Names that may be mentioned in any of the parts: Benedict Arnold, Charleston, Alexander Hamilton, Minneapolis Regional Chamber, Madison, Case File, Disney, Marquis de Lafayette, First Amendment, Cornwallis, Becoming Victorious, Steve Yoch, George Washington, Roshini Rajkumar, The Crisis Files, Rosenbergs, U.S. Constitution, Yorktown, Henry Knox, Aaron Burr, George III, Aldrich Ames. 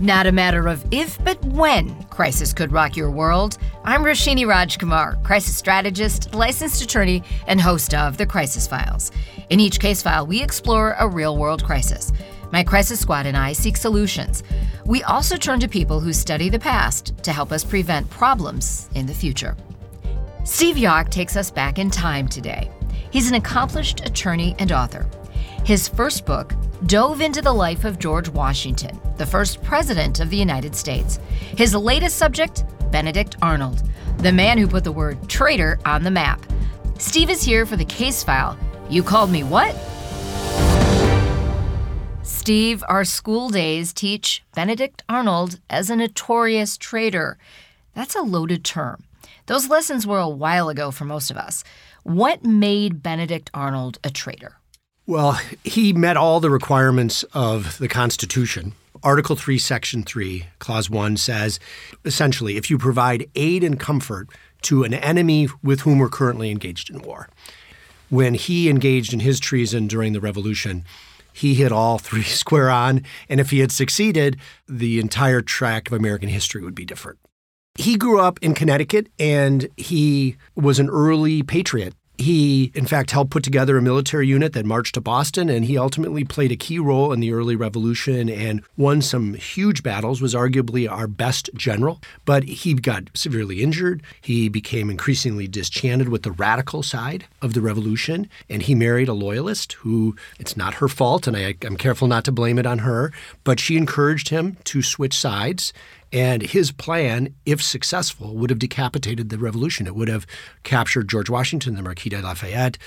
Not a matter of if, but when crisis could rock your world. I'm Roshini Rajkumar, crisis strategist, licensed attorney, and host of The Crisis Files. In each case file, we explore a real-world crisis. My crisis squad and I seek solutions. We also turn to people who study the past to help us prevent problems in the future. Steve Yoch takes us back in time today. He's an accomplished attorney and author. His first book dove into the life of George Washington, the first president of the United States. His latest subject, Benedict Arnold, the man who put the word traitor on the map. Steve is here for the case file. You called me what? Steve, our school days teach Benedict Arnold as a notorious traitor. That's a loaded term. Those lessons were a while ago for most of us. What made Benedict Arnold a traitor? Well, he met all the requirements of the Constitution. Article 3, Section 3, Clause 1 says, essentially, if you provide aid and comfort to an enemy with whom we're currently engaged in war. When he engaged in his treason during the Revolution, he hit all three square on, and if he had succeeded, the entire track of American history would be different. He grew up in Connecticut, and he was an early patriot. He, in fact, helped put together a military unit that marched to Boston, and he ultimately played a key role in the early Revolution and won some huge battles, was arguably our best general. But he got severely injured. He became increasingly disenchanted with the radical side of the Revolution, and he married a loyalist who, it's not her fault, and I'm careful not to blame it on her, but she encouraged him to switch sides. And his plan, if successful, would have decapitated the revolution. It would have captured George Washington, the Marquis de Lafayette,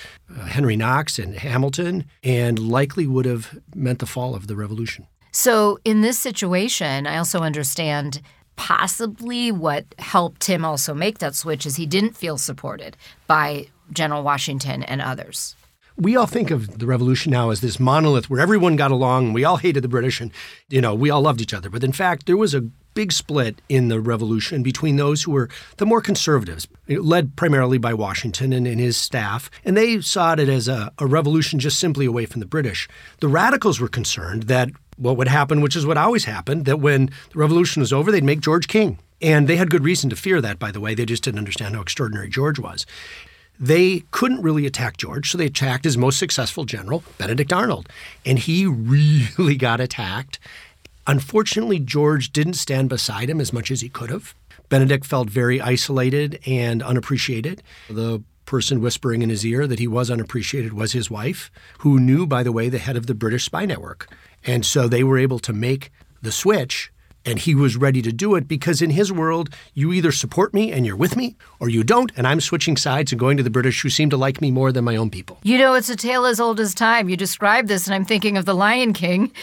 Henry Knox, and Hamilton, and likely would have meant the fall of the revolution. So in this situation, I also understand possibly what helped him also make that switch is he didn't feel supported by General Washington and others. We all think of the revolution now as this monolith where everyone got along and we all hated the British and, we all loved each other. But in fact, there was a big split in the revolution between those who were the more conservatives, led primarily by Washington and his staff. And they saw it as a revolution just simply away from the British. The radicals were concerned that what would happen, which is what always happened, that when the revolution was over, they'd make George king. And they had good reason to fear that, by the way. They just didn't understand how extraordinary George was. They couldn't really attack George, so they attacked his most successful general, Benedict Arnold. And he really got attacked. Unfortunately, George didn't stand beside him as much as he could have. Benedict felt very isolated and unappreciated. The person whispering in his ear that he was unappreciated was his wife, who knew, by the way, the head of the British spy network. And so they were able to make the switch. And he was ready to do it because in his world, you either support me and you're with me or you don't. And I'm switching sides and going to the British who seem to like me more than my own people. It's a tale as old as time. You describe this and I'm thinking of the Lion King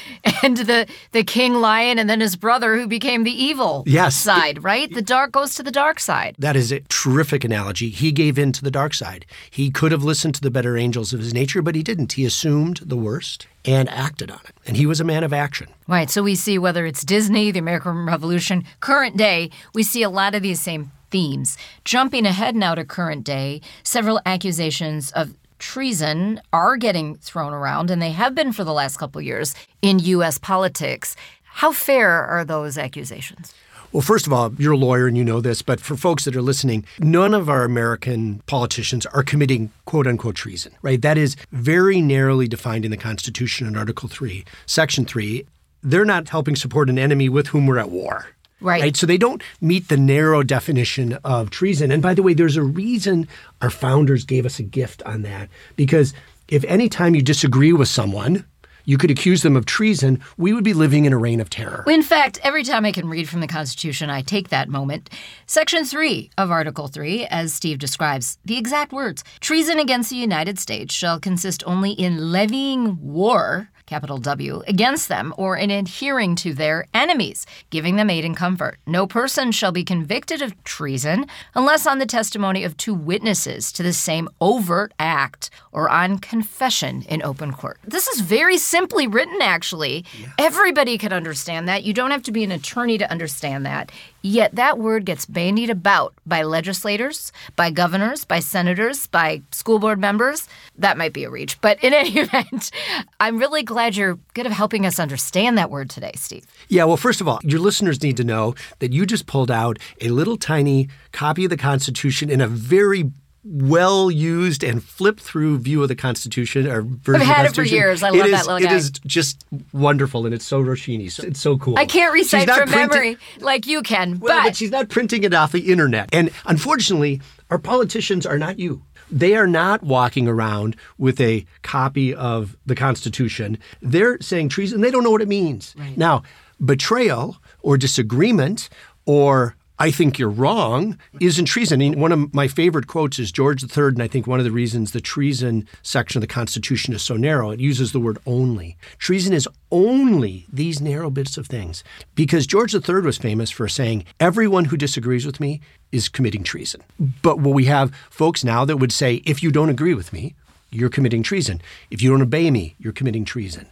and the King Lion and then his brother who became the evil side, right? The dark goes to the dark side. That is a terrific analogy. He gave in to the dark side. He could have listened to the better angels of his nature, but he didn't. He assumed the worst and acted on it. And he was a man of action. Right. So we see whether it's Disney, the American Revolution, current day, we see a lot of these same themes. Jumping ahead now to current day, several accusations of treason are getting thrown around, and they have been for the last couple of years in U.S. politics. How fair are those accusations? Well, first of all, you're a lawyer and you know this, but for folks that are listening, none of our American politicians are committing quote-unquote treason, right? That is very narrowly defined in the Constitution in Article 3, Section 3. They're not helping support an enemy with whom we're at war. Right. So they don't meet the narrow definition of treason. And by the way, there's a reason our founders gave us a gift on that, because if any time you disagree with someone, you could accuse them of treason, we would be living in a reign of terror. In fact, every time I can read from the Constitution, I take that moment. Section 3 of Article 3, as Steve describes, the exact words, treason against the United States shall consist only in levying war, capital W, against them or in adhering to their enemies, giving them aid and comfort. No person shall be convicted of treason unless on the testimony of two witnesses to the same overt act or on confession in open court. This is very simply written, actually. Yeah. Everybody can understand that. You don't have to be an attorney to understand that. Yet that word gets bandied about by legislators, by governors, by senators, by school board members. That might be a reach. But in any event, I'm really glad glad you're good at helping us understand that word today, Steve. Yeah, well, first of all, your listeners need to know that you just pulled out a little tiny copy of the Constitution in a very well-used and flipped-through view of the Constitution. Or version I've had of the Constitution. It for years. I love that little guy. It is just wonderful, and it's so Roshini. It's so cool. I can't recite from memory like you can, well, but she's not printing it off the internet. And unfortunately, our politicians are not you. They are not walking around with a copy of the Constitution. They're saying treason. They don't know what it means. Right. Now, betrayal or disagreement or I think you're wrong isn't treason. I mean, one of my favorite quotes is George III, and I think one of the reasons the treason section of the Constitution is so narrow, it uses the word only. Treason is only these narrow bits of things. Because George III was famous for saying, everyone who disagrees with me is committing treason. But what we have folks now that would say, if you don't agree with me, you're committing treason. If you don't obey me, you're committing treason.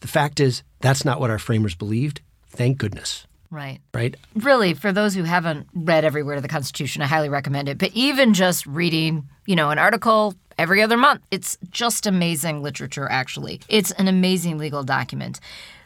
The fact is, that's not what our framers believed. Thank goodness. Right. Right. Really, for those who haven't read every word of the Constitution, I highly recommend it. But even just reading, you know, an article every other month, it's just amazing literature, actually. It's an amazing legal document.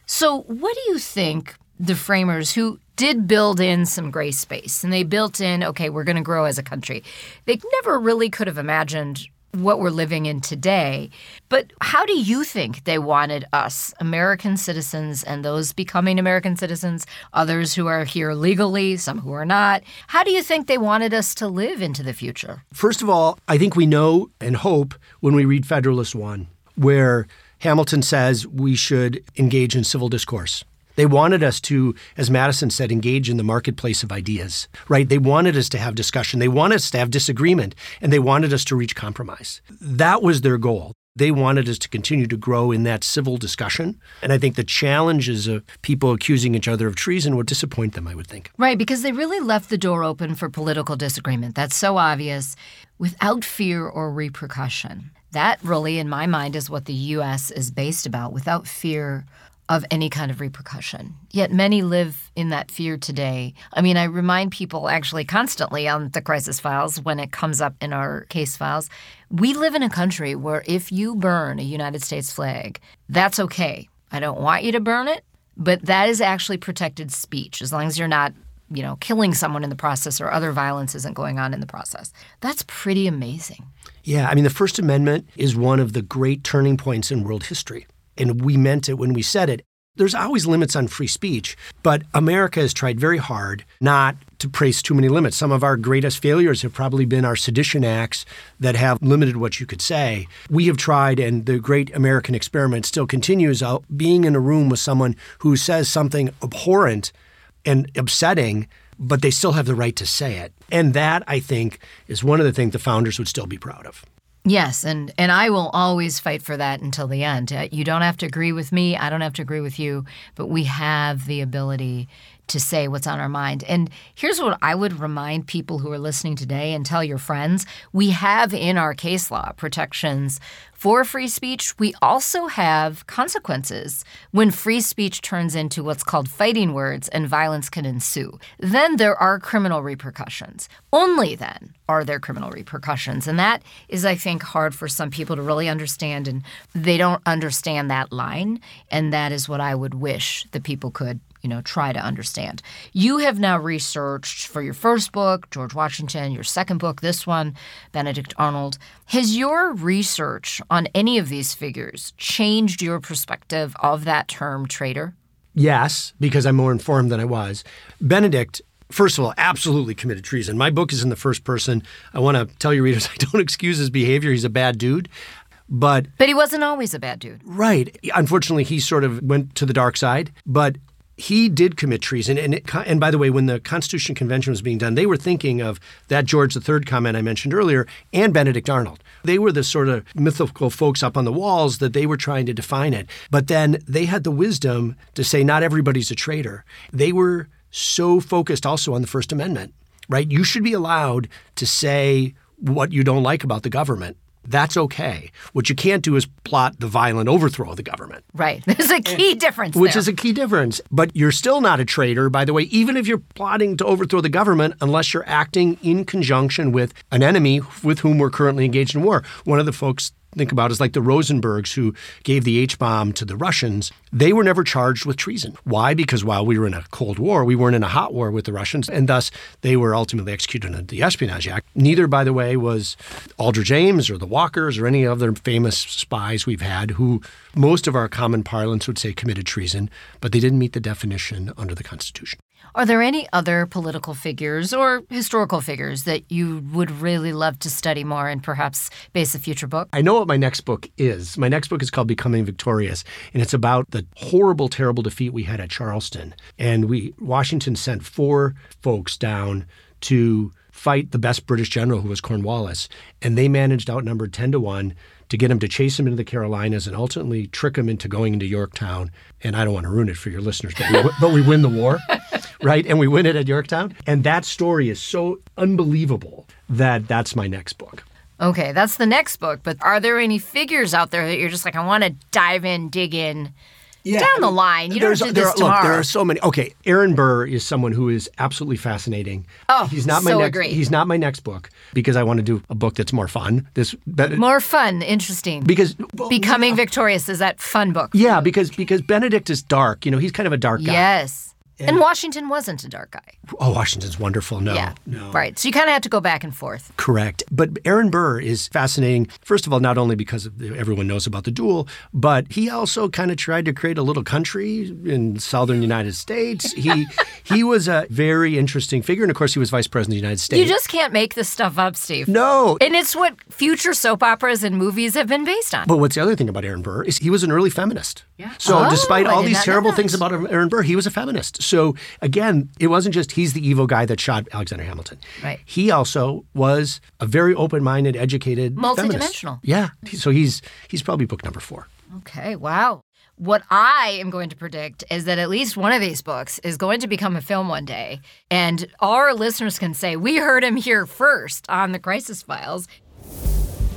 So what do you think the framers who did build in some gray space and they built in, okay, we're going to grow as a country, they never really could have imagined what we're living in today. But how do you think they wanted us, American citizens and those becoming American citizens, others who are here legally, some who are not, how do you think they wanted us to live into the future? First of all, I think we know and hope when we read Federalist One, where Hamilton says we should engage in civil discourse. They wanted us to, as Madison said, engage in the marketplace of ideas, right? They wanted us to have discussion. They wanted us to have disagreement, and they wanted us to reach compromise. That was their goal. They wanted us to continue to grow in that civil discussion. And I think the challenges of people accusing each other of treason would disappoint them, I would think. Right, because they really left the door open for political disagreement. That's so obvious, without fear or repercussion. That really, in my mind, is what the U.S. is based about, without fear of any kind of repercussion. Yet many live in that fear today. I mean, I remind people actually constantly on The Crisis Files when it comes up in our case files, we live in a country where if you burn a United States flag, that's okay. I don't want you to burn it, but that is actually protected speech as long as you're not, you know, killing someone in the process or other violence isn't going on in the process. That's pretty amazing. Yeah, I mean, the First Amendment is one of the great turning points in world history. And we meant it when we said it. There's always limits on free speech, but America has tried very hard not to place too many limits. Some of our greatest failures have probably been our sedition acts that have limited what you could say. We have tried, and the great American experiment still continues, being in a room with someone who says something abhorrent and upsetting, but they still have the right to say it. And that, I think, is one of the things the founders would still be proud of. Yes, and I will always fight for that until the end. You don't have to agree with me. I don't have to agree with you. But we have the ability to say what's on our mind. And here's what I would remind people who are listening today and tell your friends. We have in our case law protections for free speech. We also have consequences when free speech turns into what's called fighting words and violence can ensue. Then there are criminal repercussions. Only then are there criminal repercussions. And that is, I think, hard for some people to really understand. And they don't understand that line. And that is what I would wish that people could, you know, try to understand. You have now researched for your first book, George Washington, your second book, this one, Benedict Arnold. Has your research on any of these figures changed your perspective of that term traitor? Yes, because I'm more informed than I was. Benedict, first of all, absolutely committed treason. My book is in the first person. I want to tell your readers I don't excuse his behavior. He's a bad dude. But he wasn't always a bad dude. Right. Unfortunately, he sort of went to the dark side. But he did commit treason. And by the way, when the Constitution Convention was being done, they were thinking of that George III comment I mentioned earlier and Benedict Arnold. They were the sort of mythical folks up on the walls that they were trying to define it. But then they had the wisdom to say not everybody's a traitor. They were so focused also on the First Amendment, right? You should be allowed to say what you don't like about the government. That's okay. What you can't do is plot the violent overthrow of the government. Right. There's a key difference there. Which is a key difference. But you're still not a traitor, by the way, even if you're plotting to overthrow the government, unless you're acting in conjunction with an enemy with whom we're currently engaged in war. One of the folks think about is like the Rosenbergs, who gave the H-bomb to the Russians. They were never charged with treason. Why? Because while we were in a Cold War, we weren't in a hot war with the Russians, and thus they were ultimately executed under the Espionage Act. Neither, by the way, was Aldrich Ames or the Walkers or any other famous spies we've had who most of our common parlance would say committed treason, but they didn't meet the definition under the Constitution. Are there any other political figures or historical figures that you would really love to study more and perhaps base a future book? I know what my next book is. My next book is called Becoming Victorious, and it's about the horrible, terrible defeat we had at Charleston. And Washington sent 4 folks down to fight the best British general, who was Cornwallis, and they managed, outnumbered 10-1, to get him to chase him into the Carolinas and ultimately trick him into going into Yorktown. And I don't want to ruin it for your listeners, but we win the war. Right? And we win it at Yorktown. And that story is so unbelievable that that's my next book. Okay, that's the next book. But are there any figures out there that you're just like, I want to dive in, dig in? Yeah, down the line. You don't do this tomorrow. Look, there are so many. Okay, Aaron Burr is someone who is absolutely fascinating. Oh, he's not my next book because I want to do a book that's more fun. More fun, interesting. Because Becoming Victorious is that fun book. Yeah, because Benedict is dark. You know, he's kind of a dark guy. Yes. And Washington wasn't a dark guy. Oh, Washington's wonderful. No. Yeah. No. Right. So you kind of have to go back and forth. Correct. But Aaron Burr is fascinating, first of all, not only because everyone knows about the duel, but he also kind of tried to create a little country in southern United States. He was a very interesting figure. And, of course, he was vice president of the United States. You just can't make this stuff up, Steve. No. And it's what future soap operas and movies have been based on. But what's the other thing about Aaron Burr is he was an early feminist. Yeah. So despite all these terrible things about Aaron Burr, he was a feminist. So, again, it wasn't just he's the evil guy that shot Alexander Hamilton. Right. He also was a very open-minded, educated multidimensional feminist. Yeah. So he's probably book number 4. Okay. Wow. What I am going to predict is that at least one of these books is going to become a film one day. And our listeners can say, we heard him here first on The Crisis Files.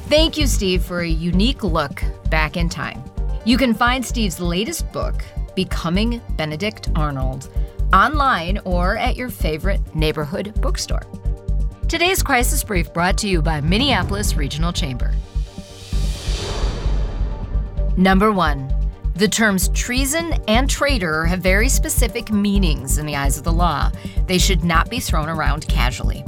Thank you, Steve, for a unique look back in time. You can find Steve's latest book, Becoming Benedict Arnold, online or at your favorite neighborhood bookstore. Today's Crisis Brief brought to you by Minneapolis Regional Chamber. Number 1, the terms treason and traitor have very specific meanings in the eyes of the law. They should not be thrown around casually.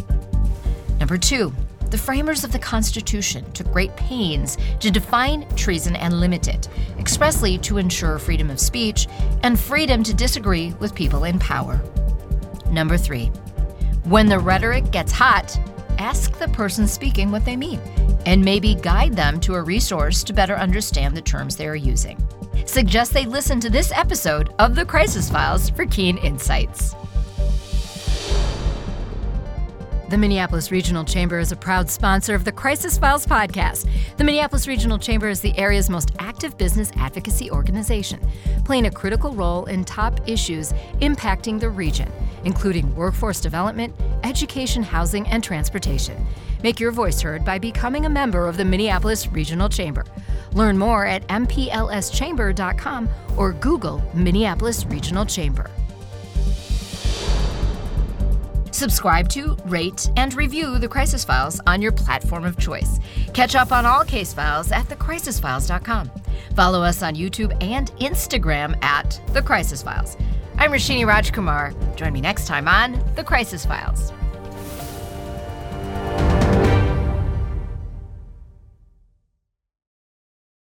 Number 2, the framers of the Constitution took great pains to define treason and limit it, expressly to ensure freedom of speech and freedom to disagree with people in power. Number 3, when the rhetoric gets hot, ask the person speaking what they mean, and maybe guide them to a resource to better understand the terms they are using. Suggest they listen to this episode of The Crisis Files for keen insights. The Minneapolis Regional Chamber is a proud sponsor of the Crisis Files podcast. The Minneapolis Regional Chamber is the area's most active business advocacy organization, playing a critical role in top issues impacting the region, including workforce development, education, housing, and transportation. Make your voice heard by becoming a member of the Minneapolis Regional Chamber. Learn more at mplschamber.com or Google Minneapolis Regional Chamber. Subscribe to, rate, and review The Crisis Files on your platform of choice. Catch up on all case files at thecrisisfiles.com. Follow us on YouTube and Instagram at The Crisis Files. I'm Roshini Rajkumar. Join me next time on The Crisis Files.